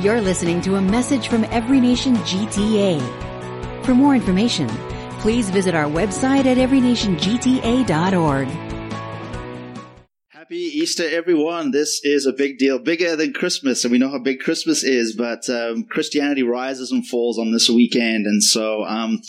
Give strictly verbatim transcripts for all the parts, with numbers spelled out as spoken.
You're listening to a message from Every Nation G T A. For more information, please visit our website at every nation g t a dot org. Happy Easter, everyone. This is a big deal, bigger than Christmas, and we know how big Christmas is, but um, Christianity rises and falls on this weekend, and so um,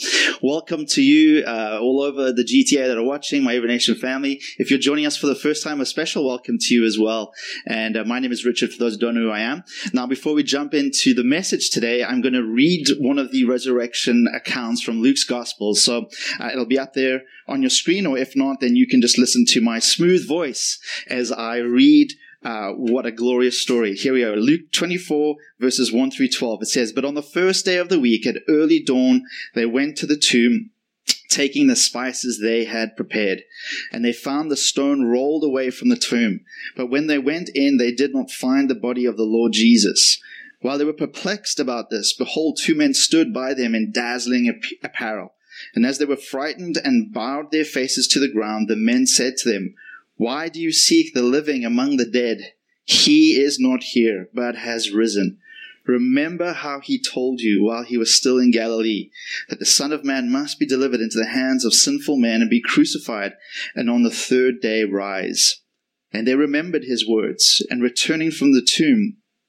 welcome to you uh, all over the G T A that are watching, my Every Nation family. If you're joining us for the first time, a special welcome to you as well, and uh, my name is Richard, for those who don't know who I am. Now, before we jump into the message today, I'm going to read one of the resurrection accounts from Luke's Gospel, so uh, it'll be up there on your screen, or if not, then you can just listen to my smooth voice as I read uh, what a glorious story. Here we go, Luke twenty-four, verses one through twelve. It says, "But on the first day of the week, at early dawn, they went to the tomb, taking the spices they had prepared. And they found the stone rolled away from the tomb. But when they went in, they did not find the body of the Lord Jesus. While they were perplexed about this, behold, two men stood by them in dazzling ap- apparel. And as they were frightened and bowed their faces to the ground, the men said to them, 'Why do you seek the living among the dead? He is not here, but has risen. Remember how he told you while he was still in Galilee, that the Son of Man must be delivered into the hands of sinful men and be crucified, and on the third day rise.' And they remembered his words, and returning from the tomb,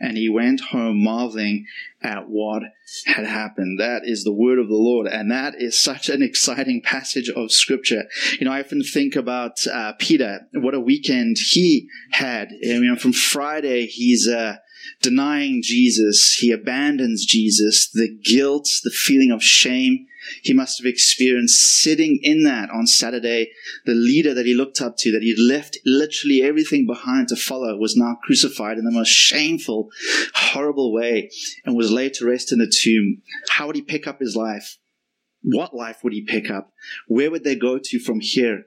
and he went home marveling at what had happened." That is the word of the Lord, and that is such an exciting passage of Scripture. You know, I often think about uh, Peter, what a weekend he had. You know, from Friday, he's uh, denying Jesus. He abandons Jesus. The guilt, the feeling of shame he must have experienced sitting in that on Saturday. The leader that he looked up to, that he'd left literally everything behind to follow, was now crucified in the most shameful, horrible way and was laid to rest in the tomb. How would he pick up his life? What life would he pick up? Where would they go to from here?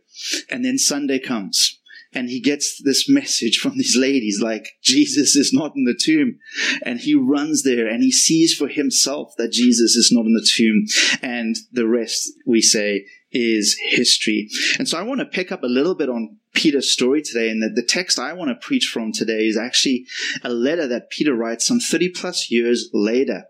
And then Sunday comes, and he gets this message from these ladies, like, Jesus is not in the tomb. And he runs there, and he sees for himself that Jesus is not in the tomb. And the rest, we say, is history. And so I want to pick up a little bit on Peter's story today. And the, the text I want to preach from today is actually a letter that Peter writes some thirty plus years later.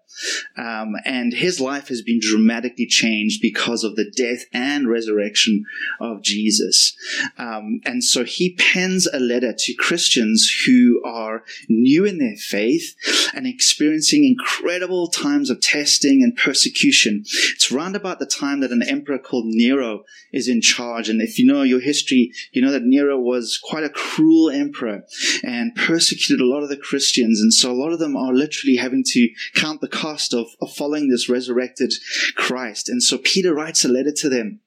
Um, and his life has been dramatically changed because of the death and resurrection of Jesus. Um, and so he pens a letter to Christians who are new in their faith and experiencing incredible times of testing and persecution. It's round about the time that an emperor called Nero is in charge. And if you know your history, you know that Nero was quite a cruel emperor and persecuted a lot of the Christians. And so a lot of them are literally having to count the cost Cost of, of following this resurrected Christ. And so Peter writes a letter to them.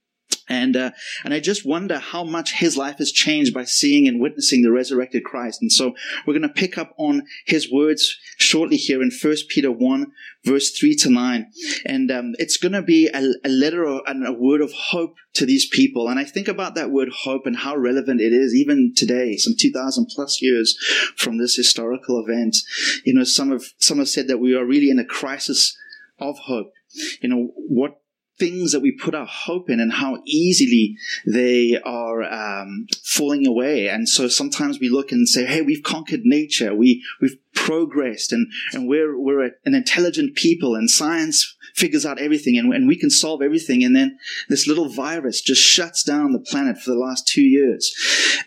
And uh, and I just wonder how much his life has changed by seeing and witnessing the resurrected Christ. And so we're going to pick up on his words shortly here in First Peter one, verse three to nine. And um, it's going to be a, a letter of, and a word of hope to these people. And I think about that word hope and how relevant it is even today, some two thousand plus years from this historical event. You know, some have, some have said that we are really in a crisis of hope. You know, what things that we put our hope in and how easily they are um, falling away. And so sometimes we look and say, hey, we've conquered nature. We, we've progressed and, and we're, we're an intelligent people and science figures out everything and, and we can solve everything. And then this little virus just shuts down the planet for the last two years.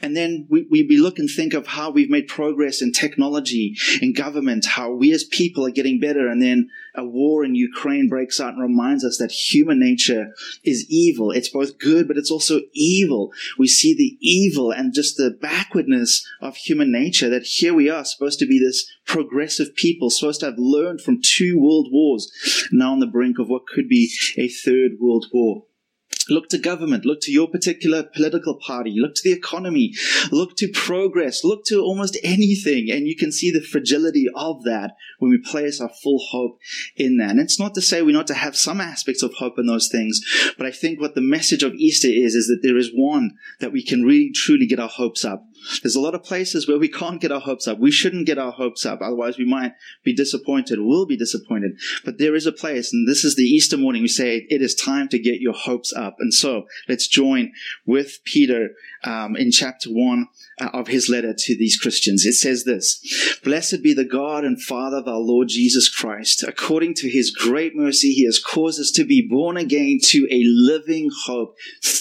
And then we, we, we look and think of how we've made progress in technology, in government, how we as people are getting better. And then a war in Ukraine breaks out and reminds us that human nature is evil. It's both good, but it's also evil. We see the evil and just the backwardness of human nature, that here we are supposed to be this progressive people, supposed to have learned from two world wars, now on the brink of what could be a third world war. Look to government, look to your particular political party, look to the economy, look to progress, look to almost anything. And you can see the fragility of that when we place our full hope in that. And it's not to say we're not to have some aspects of hope in those things, but I think what the message of Easter is, is that there is one that we can really truly get our hopes up. There's a lot of places where we can't get our hopes up. We shouldn't get our hopes up. Otherwise, we might be disappointed, will be disappointed. But there is a place, and this is the Easter morning. We say it is time to get your hopes up. And so let's join with Peter um, in chapter one uh, of his letter to these Christians. It says this, "Blessed be the God and Father of our Lord Jesus Christ. According to his great mercy, he has caused us to be born again to a living hope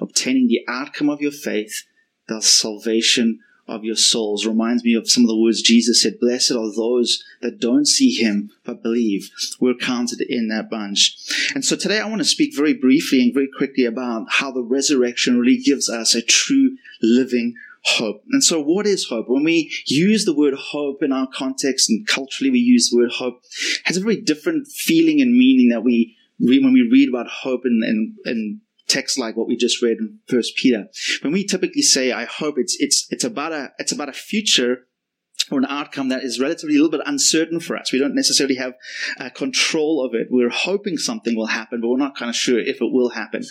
obtaining the outcome of your faith, the salvation of your souls." Reminds me of some of the words Jesus said, "Blessed are those that don't see him, but believe." We're counted in that bunch. And so today I want to speak very briefly and very quickly about how the resurrection really gives us a true living hope. And so what is hope? When we use the word hope in our context and culturally we use the word hope, it has a very different feeling and meaning that we read when we read about hope and, and, and text like what we just read in First Peter. When we typically say, I hope, it's it's it's about a it's about a future or an outcome that is relatively a little bit uncertain for us. We don't necessarily have uh, control of it. We're hoping something will happen, but we're not kind of sure if it will happen.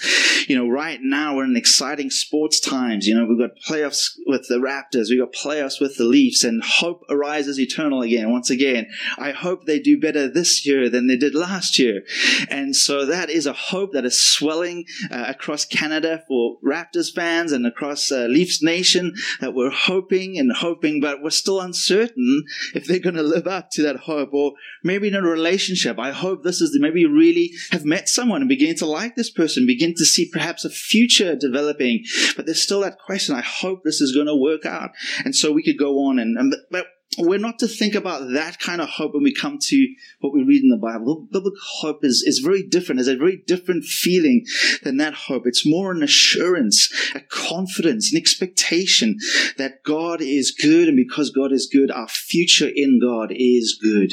You know, right now we're in exciting sports times. You know, we've got playoffs with the Raptors. We've got playoffs with the Leafs, and hope arises eternal again. Once again, I hope they do better this year than they did last year. And so that is a hope that is swelling uh, across Canada for Raptors fans and across uh, Leafs Nation, that we're hoping and hoping, but we're still uncertain. certain if they're going to live up to that hope. Or maybe in a relationship, I hope this is the, maybe you really have met someone and begin to like this person, begin to see perhaps a future developing, but there's still that question, I hope this is going to work out. And so we could go on and, and but we're not to think about that kind of hope when we come to what we read in the Bible. Biblical hope is, is very different. It's a very different feeling than that hope. It's more an assurance, a confidence, an expectation that God is good, and because God is good, our future in God is good.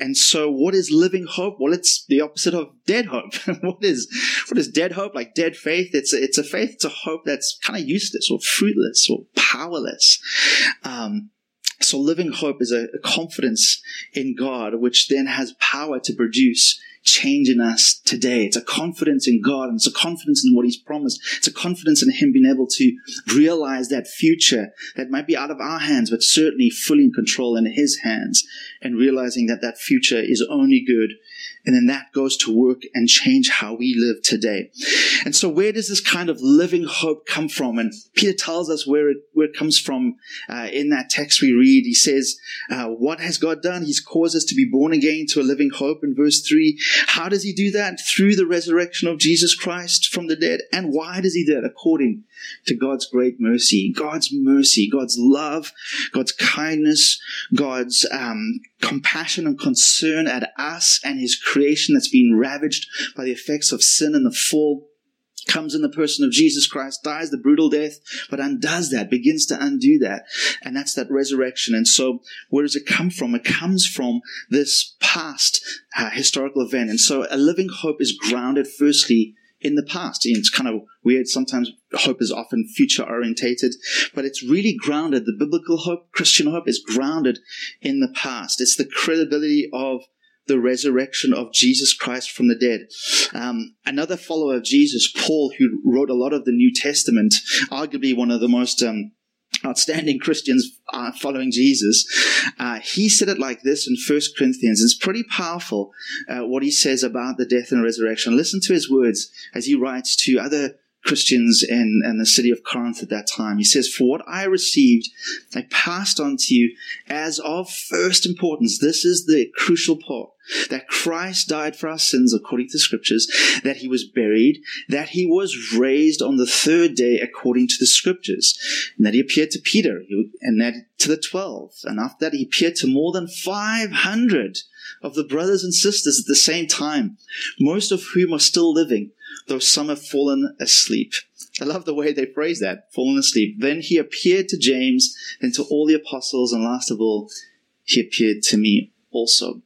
And so what is living hope? Well, it's the opposite of dead hope. What is what is dead hope? Like dead faith? It's a, it's a faith, it's a hope that's kind of useless or fruitless or powerless. Um So living hope is a confidence in God, which then has power to produce change in us today. It's a confidence in God, and it's a confidence in what he's promised. It's a confidence in him being able to realize that future that might be out of our hands, but certainly fully in control in his hands, and realizing that that future is only good. And then that goes to work and change how we live today. And so where does this kind of living hope come from? And Peter tells us where it, where it comes from uh, in that text we read. He says, uh, what has God done? He's caused us to be born again to a living hope in verse three. How does he do that? Through the resurrection of Jesus Christ from the dead. And why does he do that? According to God's great mercy, God's mercy, God's love, God's kindness, God's um, compassion and concern at us and his creation that's been ravaged by the effects of sin and the fall, comes in the person of Jesus Christ, dies the brutal death, but undoes that, begins to undo that. And that's that resurrection. And so where does it come from? It comes from this past uh, historical event. And so a living hope is grounded firstly in the past. And it's kind of weird. Sometimes hope is often future orientated, but it's really grounded. The biblical hope, Christian hope, is grounded in the past. It's the credibility of the resurrection of Jesus Christ from the dead. Um, another follower of Jesus, Paul, who wrote a lot of the New Testament, arguably one of the most um, outstanding Christians uh, following Jesus, uh, he said it like this in First Corinthians. It's pretty powerful uh, what he says about the death and resurrection. Listen to his words as he writes to other Christians in, in the city of Corinth at that time. He says, "For what I received, I passed on to you as of first importance." This is the crucial part. That Christ died for our sins according to the Scriptures, that He was buried, that He was raised on the third day according to the Scriptures, and that He appeared to Peter, and that to the twelve, and after that He appeared to more than five hundred of the brothers and sisters at the same time, most of whom are still living, though some have fallen asleep. I love the way they phrase that, fallen asleep. Then He appeared to James, and to all the apostles, and last of all, He appeared to me also.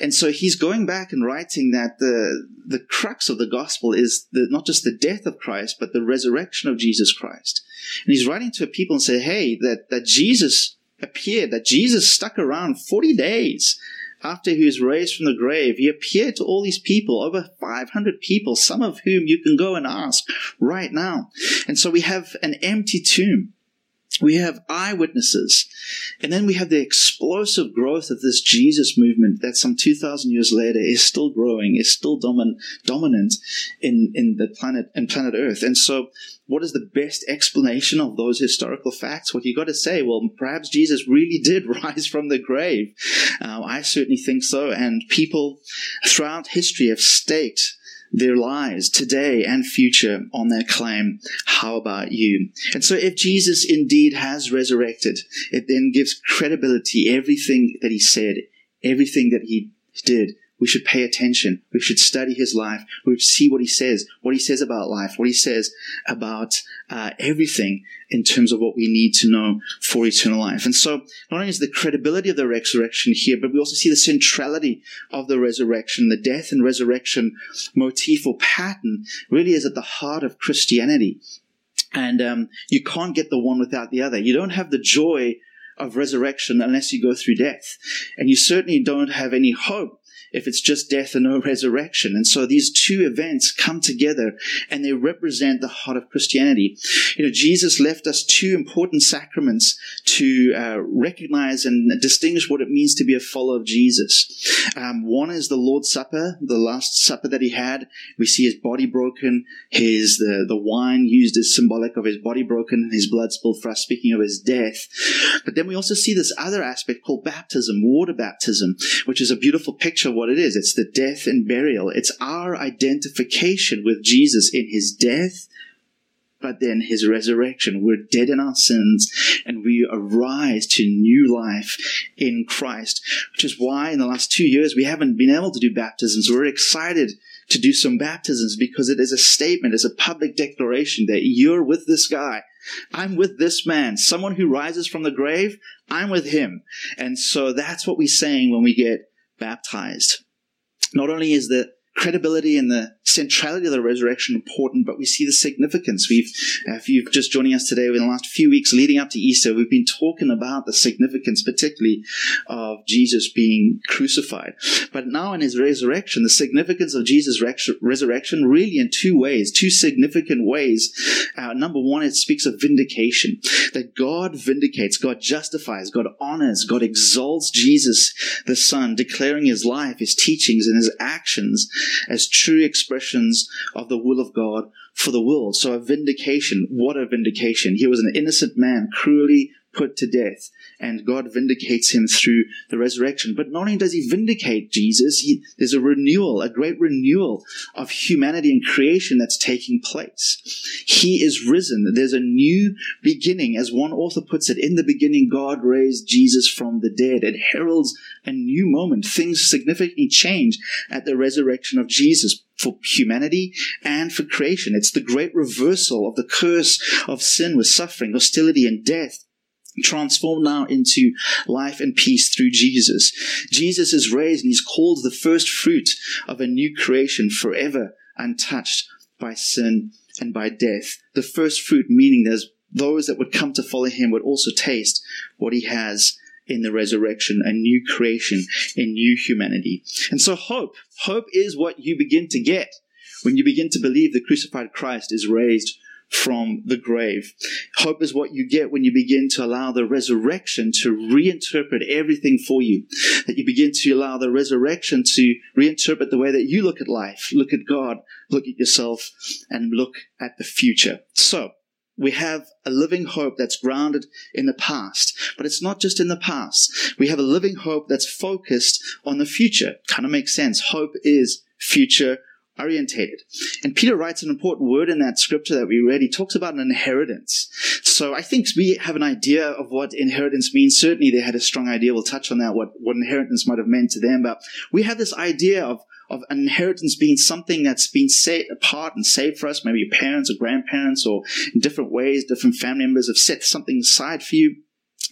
And so he's going back and writing that the the crux of the gospel is the, not just the death of Christ, but the resurrection of Jesus Christ. And he's writing to people and say, hey, that, that Jesus appeared, that Jesus stuck around forty days after He was raised from the grave. He appeared to all these people, over five hundred people, some of whom you can go and ask right now. And so we have an empty tomb. We have eyewitnesses, and then we have the explosive growth of this Jesus movement that some two thousand years later is still growing, is still domin- dominant in, in the planet and planet Earth. And so what is the best explanation of those historical facts? Well, you got to say, well, perhaps Jesus really did rise from the grave. Uh, I certainly think so, and people throughout history have staked their lives today and future on that claim. How about you? And so if Jesus indeed has resurrected, it then gives credibility. Everything that He said, everything that He did, we should pay attention. We should study His life. We should see what He says, what He says about life, what He says about uh, everything in terms of what we need to know for eternal life. And so not only is the credibility of the resurrection here, but we also see the centrality of the resurrection. The death and resurrection motif or pattern really is at the heart of Christianity. And um, you can't get the one without the other. You don't have the joy of resurrection unless you go through death. And you certainly don't have any hope if it's just death and no resurrection. And so these two events come together and they represent the heart of Christianity. You know, Jesus left us two important sacraments to uh, recognize and distinguish what it means to be a follower of Jesus. Um, one is the Lord's Supper, the Last Supper that He had. We see His body broken, his the, the wine used is symbolic of His body broken, His blood spilled for us, speaking of His death. But then we also see this other aspect called baptism, water baptism, which is a beautiful picture of what it is. It's the death and burial. It's our identification with Jesus in His death, but then His resurrection. We're dead in our sins and we arise to new life in Christ, which is why in the last two years we haven't been able to do baptisms. We're excited to do some baptisms because it is a statement, it's a public declaration that you're with this guy. I'm with this man, someone who rises from the grave. I'm with him. And so that's what we're saying when we get baptized. Not only is the credibility and the centrality of the resurrection important, but we see the significance. We've, if you've just joining us today, in the last few weeks leading up to Easter, we've been talking about the significance, particularly of Jesus being crucified. But now in His resurrection, the significance of Jesus' resurrection really in two ways, two significant ways. Uh, number one, it speaks of vindication, that God vindicates, God justifies, God honors, God exalts Jesus the Son, declaring His life, His teachings, and His actions as true expressions of the will of God for the world. So a vindication. What a vindication. He was an innocent man, cruelly put to death, and God vindicates him through the resurrection. But not only does He vindicate Jesus, he, there's a renewal, a great renewal of humanity and creation that's taking place. He is risen. There's a new beginning. As one author puts it, in the beginning God raised Jesus from the dead. It heralds a new moment. Things significantly change at the resurrection of Jesus for humanity and for creation. It's the great reversal of the curse of sin with suffering, hostility, and death, transformed now into life and peace through Jesus. Jesus is raised and He's called the first fruit of a new creation, forever untouched by sin and by death. The first fruit, meaning there's those that would come to follow Him would also taste what He has in the resurrection, a new creation, a new humanity. And so hope, hope is what you begin to get when you begin to believe the crucified Christ is raised from the grave. Hope is what you get when you begin to allow the resurrection to reinterpret everything for you. That you begin to allow the resurrection to reinterpret the way that you look at life, look at God, look at yourself, and look at the future. So, we have a living hope that's grounded in the past. But it's not just in the past. We have a living hope that's focused on the future. Kind of makes sense. Hope is future orientated. And Peter writes an important word in that scripture that we read. He talks about an inheritance. So I think we have an idea of what inheritance means. Certainly they had a strong idea. We'll touch on that, what, what inheritance might have meant to them. But we have this idea of of inheritance being something that's been set apart and saved for us. Maybe your parents or grandparents or in different ways, different family members have set something aside for you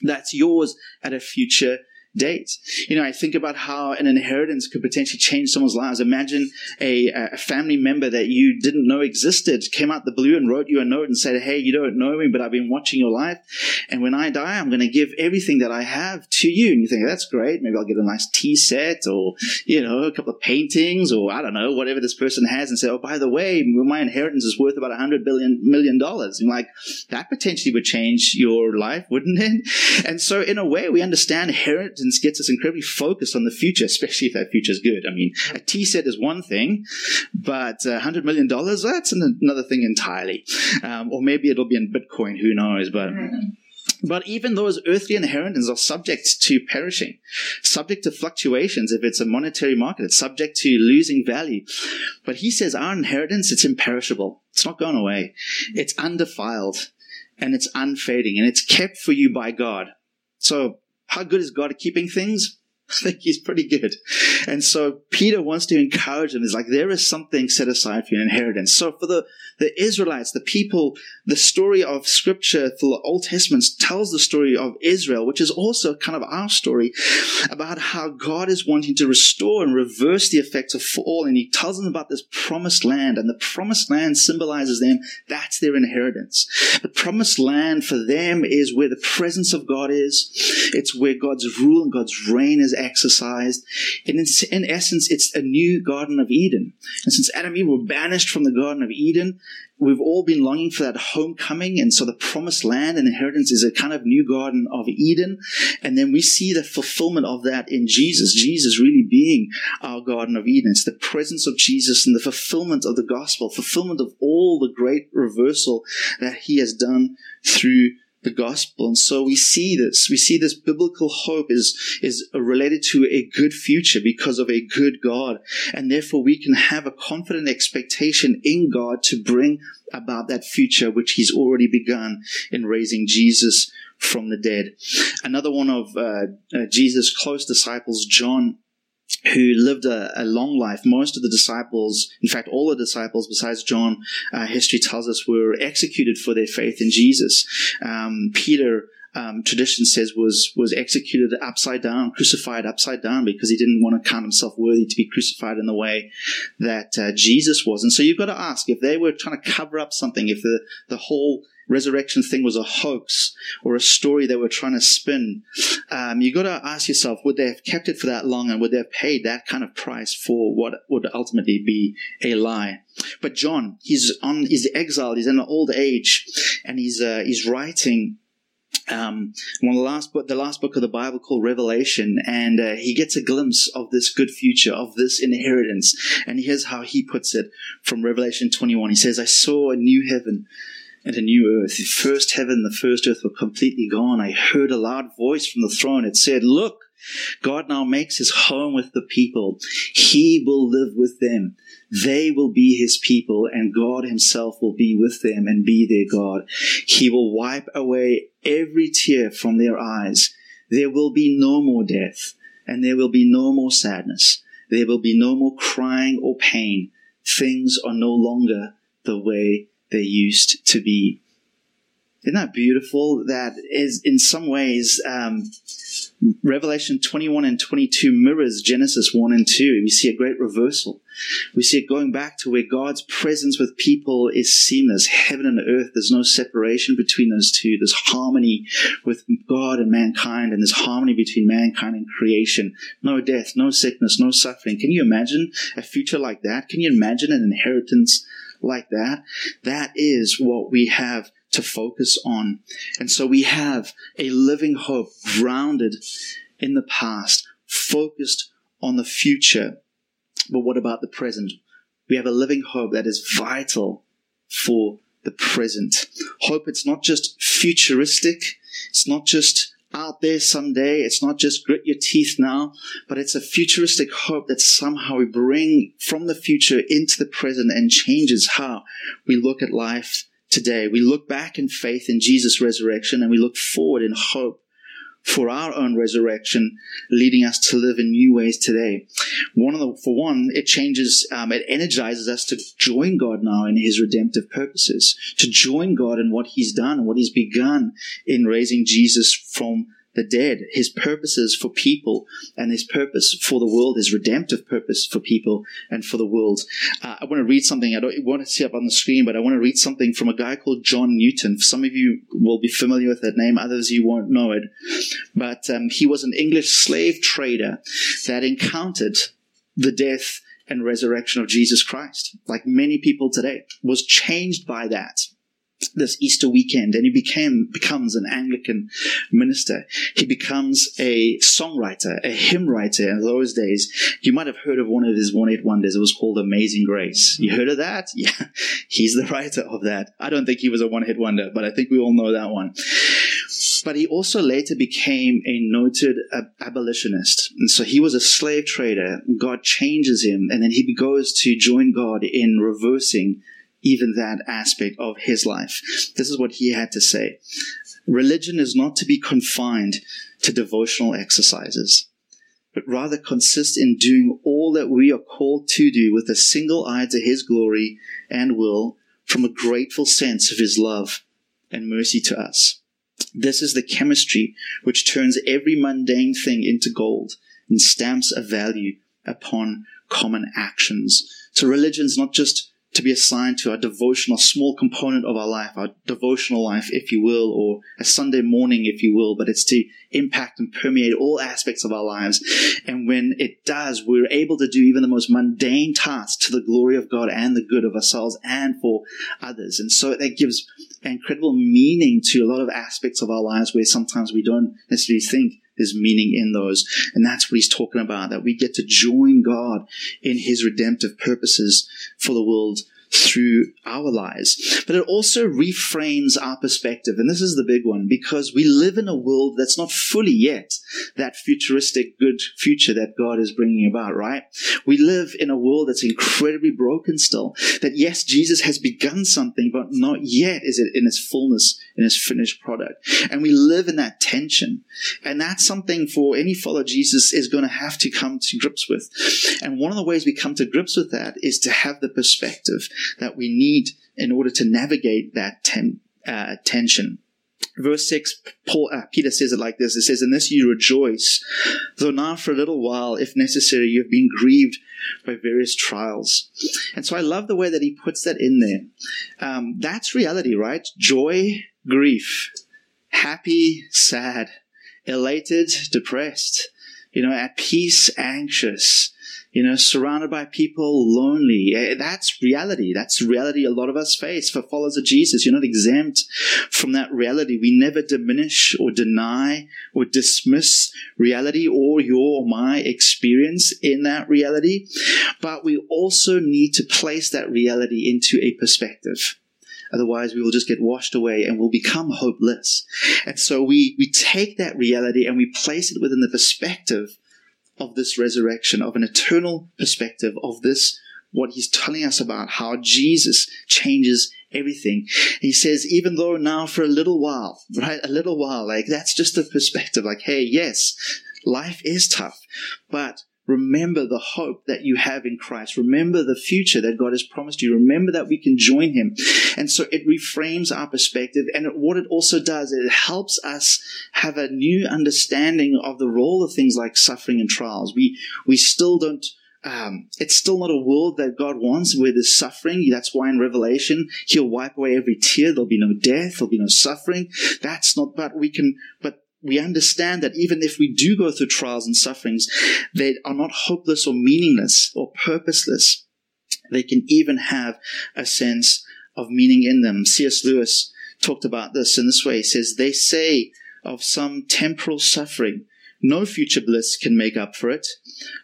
that's yours at a future date. You know, I think about how an inheritance could potentially change someone's lives. Imagine a, a family member that you didn't know existed came out the blue and wrote you a note and said, hey, you don't know me, but I've been watching your life. And when I die, I'm going to give everything that I have to you. And you think, that's great. Maybe I'll get a nice tea set or, you know, a couple of paintings or I don't know, whatever this person has, and say, oh, by the way, my inheritance is worth about a hundred billion million dollars. And like that potentially would change your life, wouldn't it? And so in a way, we understand inheritance gets us incredibly focused on the future, especially if that future is good. I mean, a tea set is one thing, but one hundred million dollars, that's an, another thing entirely. Um, or maybe it'll be in Bitcoin, who knows, but... Mm-hmm. But even those earthly inheritances are subject to perishing, subject to fluctuations. If it's a monetary market, it's subject to losing value. But he says our inheritance, it's imperishable. It's not gone away. It's undefiled, and it's unfading, and it's kept for you by God. So, how good is God at keeping things? I think he's pretty good. And so Peter wants to encourage them. He's like, there is something set aside for you, an inheritance. So for the, the Israelites, the people, the story of Scripture through the Old Testament tells the story of Israel, which is also kind of our story, about how God is wanting to restore and reverse the effects of fall. And he tells them about this promised land. And the promised land symbolizes them. That's their inheritance. The promised land for them is where the presence of God is. It's where God's rule and God's reign is exercised. And in, in essence, it's a new Garden of Eden. And since Adam and Eve were banished from the Garden of Eden, we've all been longing for that homecoming. And so the promised land and inheritance is a kind of new Garden of Eden. And then we see the fulfillment of that in Jesus, Jesus really being our Garden of Eden. It's the presence of Jesus and the fulfillment of the gospel, fulfillment of all the great reversal that he has done through the gospel. And so we see this. We see this biblical hope is, is related to a good future because of a good God. And therefore we can have a confident expectation in God to bring about that future which he's already begun in raising Jesus from the dead. Another one of uh, uh, Jesus' close disciples, John, who lived a, a long life. Most of the disciples, in fact, all the disciples besides John, uh, history tells us, were executed for their faith in Jesus. Um, Peter, um, tradition says, was was executed upside down, crucified upside down, because he didn't want to count himself worthy to be crucified in the way that uh, Jesus was. And so you've got to ask, if they were trying to cover up something, if the, the whole resurrection thing was a hoax or a story they were trying to spin, um, you got to ask yourself, would they have kept it for that long, and would they have paid that kind of price for what would ultimately be a lie? But John, he's on, he's exiled, he's in an old age, and he's uh, he's writing Um, one of the last book, the last book of the Bible called Revelation, and uh, he gets a glimpse of this good future, of this inheritance. And here's how he puts it from Revelation twenty-one. He says, "I saw a new heaven and a new earth. The first heaven and the first earth were completely gone. I heard a loud voice from the throne. It said, 'Look, God now makes his home with the people. He will live with them. They will be his people, and God himself will be with them and be their God. He will wipe away every tear from their eyes. There will be no more death, and there will be no more sadness. There will be no more crying or pain. Things are no longer the way they used to be.'" Isn't that beautiful? That is, in some ways, um, Revelation twenty-one and twenty-two mirrors Genesis one and two. We see a great reversal. We see it going back to where God's presence with people is seamless. Heaven and earth, there's no separation between those two. There's harmony with God and mankind, and there's harmony between mankind and creation. No death, no sickness, no suffering. Can you imagine a future like that? Can you imagine an inheritance like that, that is what we have to focus on. And so we have a living hope grounded in the past, focused on the future. But what about the present? We have a living hope that is vital for the present. Hope, it's not just futuristic. It's not just out there someday. It's not just grit your teeth now. But it's a futuristic hope that somehow we bring from the future into the present and changes how we look at life today. We look back in faith in Jesus' resurrection, and we look forward in hope for our own resurrection, leading us to live in new ways today. One of the, for one, it changes, um, it energizes us to join God now in his redemptive purposes, to join God in what he's done, what he's begun in raising Jesus from the dead, his purposes for people and his purpose for the world, his redemptive purpose for people and for the world. Uh, I want to read something. I don't want to see up on the screen, but I want to read something from a guy called John Newton. Some of you will be familiar with that name. Others you won't know it. But um, he was an English slave trader that encountered the death and resurrection of Jesus Christ, like many people today, was changed by that this Easter weekend, and he became becomes an Anglican minister. He becomes a songwriter, a hymn writer. In those days, you might have heard of one of his one-hit wonders. It was called Amazing Grace. You heard of that? Yeah, he's the writer of that. I don't think he was a one-hit wonder, but I think we all know that one. But he also later became a noted abolitionist. And so he was a slave trader. God changes him, and then he goes to join God in reversing even that aspect of his life. This is what he had to say. Religion is not to be confined to devotional exercises, but rather consists in doing all that we are called to do with a single eye to his glory and will, from a grateful sense of his love and mercy to us. This is the chemistry which turns every mundane thing into gold and stamps a value upon common actions. So religion is not just to be assigned to our devotional, small component of our life, our devotional life, if you will, or a Sunday morning, if you will, but it's to impact and permeate all aspects of our lives. And when it does, we're able to do even the most mundane tasks to the glory of God and the good of ourselves and for others. And so that gives incredible meaning to a lot of aspects of our lives where sometimes we don't necessarily think there's meaning in those. And that's what he's talking about, that we get to join God in his redemptive purposes for the world through our lives. But it also reframes our perspective. And this is the big one, because we live in a world that's not fully yet that futuristic good future that God is bringing about, right? We live in a world that's incredibly broken still, that yes, Jesus has begun something, but not yet is it in its fullness, in its finished product. And we live in that tension. And that's something for any follower of Jesus is going to have to come to grips with. And one of the ways we come to grips with that is to have the perspective that we need in order to navigate that ten, uh, tension. Verse six, Paul, uh, Peter says it like this. It says, "In this you rejoice, though now for a little while, if necessary, you have been grieved by various trials." And so I love the way that he puts that in there. Um, that's reality, right? Joy, grief, happy, sad, elated, depressed, you know, at peace, anxious, you know, surrounded by people, lonely. That's reality. That's reality a lot of us face. For followers of Jesus, you're not exempt from that reality. We never diminish or deny or dismiss reality or your or my experience in that reality. But we also need to place that reality into a perspective. Otherwise, we will just get washed away and we'll become hopeless. And so we, we take that reality and we place it within the perspective of this resurrection, of an eternal perspective, of this, what he's telling us about, how Jesus changes everything. And he says, even though now for a little while, right, a little while, like that's just a perspective, like, hey, yes, life is tough, but remember the hope that you have in Christ. Remember the future that God has promised you. Remember that we can join him. And so it reframes our perspective. And what it also does, it helps us have a new understanding of the role of things like suffering and trials. We, we still don't, um, it's still not a world that God wants where there's suffering. That's why in Revelation, he'll wipe away every tear. There'll be no death. There'll be no suffering. That's not, but we can, but we understand that even if we do go through trials and sufferings, they are not hopeless or meaningless or purposeless. They can even have a sense of meaning in them. C S. Lewis talked about this in this way. He says, they say of some temporal suffering, no future bliss can make up for it.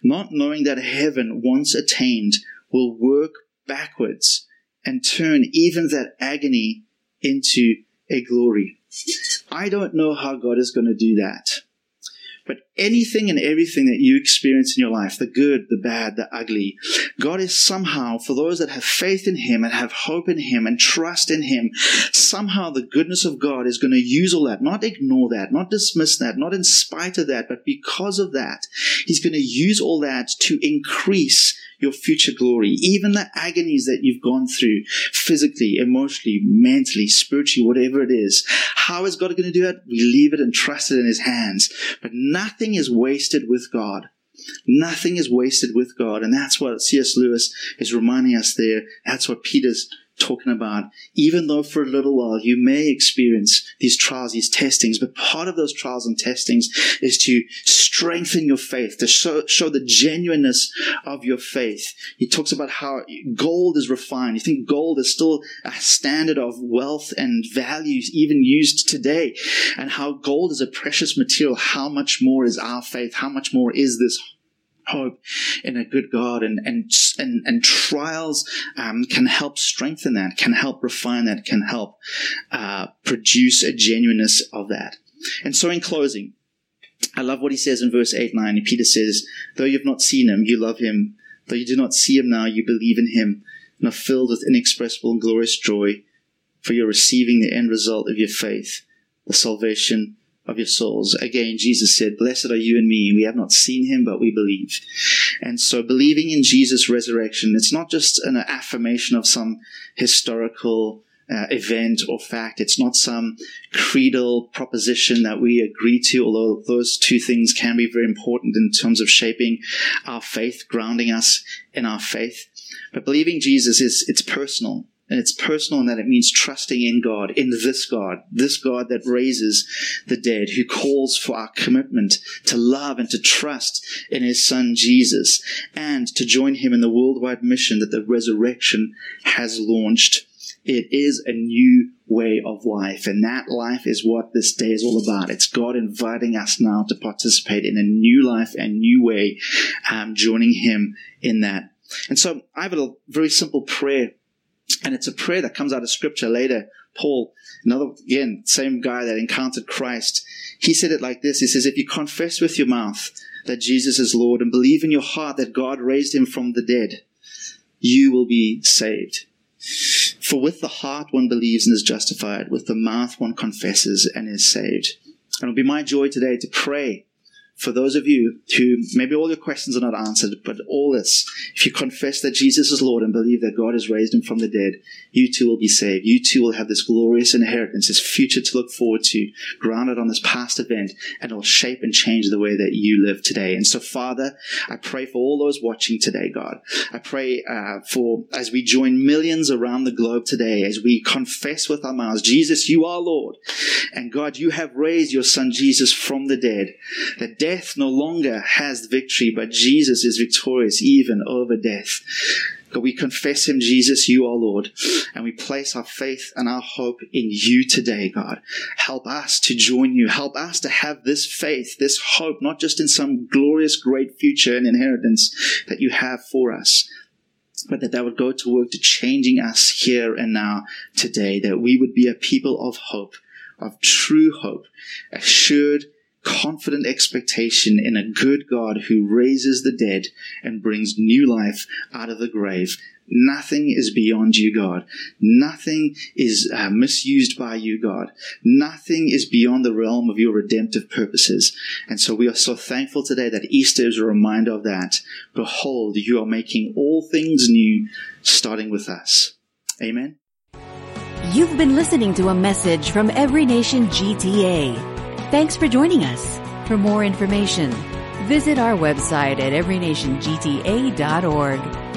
Not knowing that heaven, once attained, will work backwards and turn even that agony into a glory. I don't know how God is going to do that. But anything and everything that you experience in your life, the good, the bad, the ugly, God is somehow, for those that have faith in Him and have hope in Him and trust in Him, somehow the goodness of God is going to use all that, not ignore that, not dismiss that, not in spite of that, but because of that, He's going to use all that to increase your future glory. Even the agonies that you've gone through physically, emotionally, mentally, spiritually, whatever it is. How is God going to do it? We leave it and trust it in His hands. But nothing is wasted with God. Nothing is wasted with God. And that's what C S. Lewis is reminding us there. That's what Peter's talking about. Even though for a little while you may experience these trials, these testings, but part of those trials and testings is to strengthen your faith, to show, show the genuineness of your faith. He talks about how gold is refined. You think gold is still a standard of wealth and values even used today, and how gold is a precious material. How much more is our faith? How much more is this hope in a good God? And and and, and trials um, can help strengthen that, can help refine that, can help uh, produce a genuineness of that. And so in closing, I love what he says in verse eight, nine. Peter says, though you have not seen Him, you love Him. Though you do not see Him now, you believe in Him and are filled with inexpressible and glorious joy, for you're receiving the end result of your faith, the salvation of your souls. Again, Jesus said, blessed are you and me. We have not seen Him, but we believe. And so believing in Jesus' resurrection, it's not just an affirmation of some historical uh, event or fact. It's not some creedal proposition that we agree to, although those two things can be very important in terms of shaping our faith, grounding us in our faith. But believing Jesus is, it's personal. And it's personal in that it means trusting in God, in this God, this God that raises the dead, who calls for our commitment to love and to trust in His Son Jesus, and to join Him in the worldwide mission that the resurrection has launched. It is a new way of life, and that life is what this day is all about. It's God inviting us now to participate in a new life and new way, um, joining Him in that. And so I have a very simple prayer. And it's a prayer that comes out of Scripture later. Paul, another, again, same guy that encountered Christ, he said it like this. He says, if you confess with your mouth that Jesus is Lord and believe in your heart that God raised Him from the dead, you will be saved. For with the heart one believes and is justified. With the mouth one confesses and is saved. And it'll be my joy today to pray for those of you who, maybe all your questions are not answered, but all this, if you confess that Jesus is Lord and believe that God has raised Him from the dead, you too will be saved. You too will have this glorious inheritance, this future to look forward to, grounded on this past event, and it will shape and change the way that you live today. And so, Father, I pray for all those watching today, God. I pray uh, for, as we join millions around the globe today, as we confess with our mouths, Jesus, You are Lord. And God, You have raised Your Son Jesus from the dead. That death Death no longer has victory, but Jesus is victorious even over death. God, we confess Him, Jesus, You are Lord, and we place our faith and our hope in You today, God. Help us to join You. Help us to have this faith, this hope, not just in some glorious, great future and inheritance that You have for us, but that that would go to work to changing us here and now today, that we would be a people of hope, of true hope, assured, confident expectation in a good God who raises the dead and brings new life out of the grave. Nothing is beyond You, God. Nothing is uh, misused by You, God. Nothing is beyond the realm of Your redemptive purposes. And so we are so thankful today that Easter is a reminder of that. Behold, You are making all things new, starting with us. Amen. You've been listening to a message from Every Nation G T A. Thanks for joining us. For more information, visit our website at every nation g t a dot org.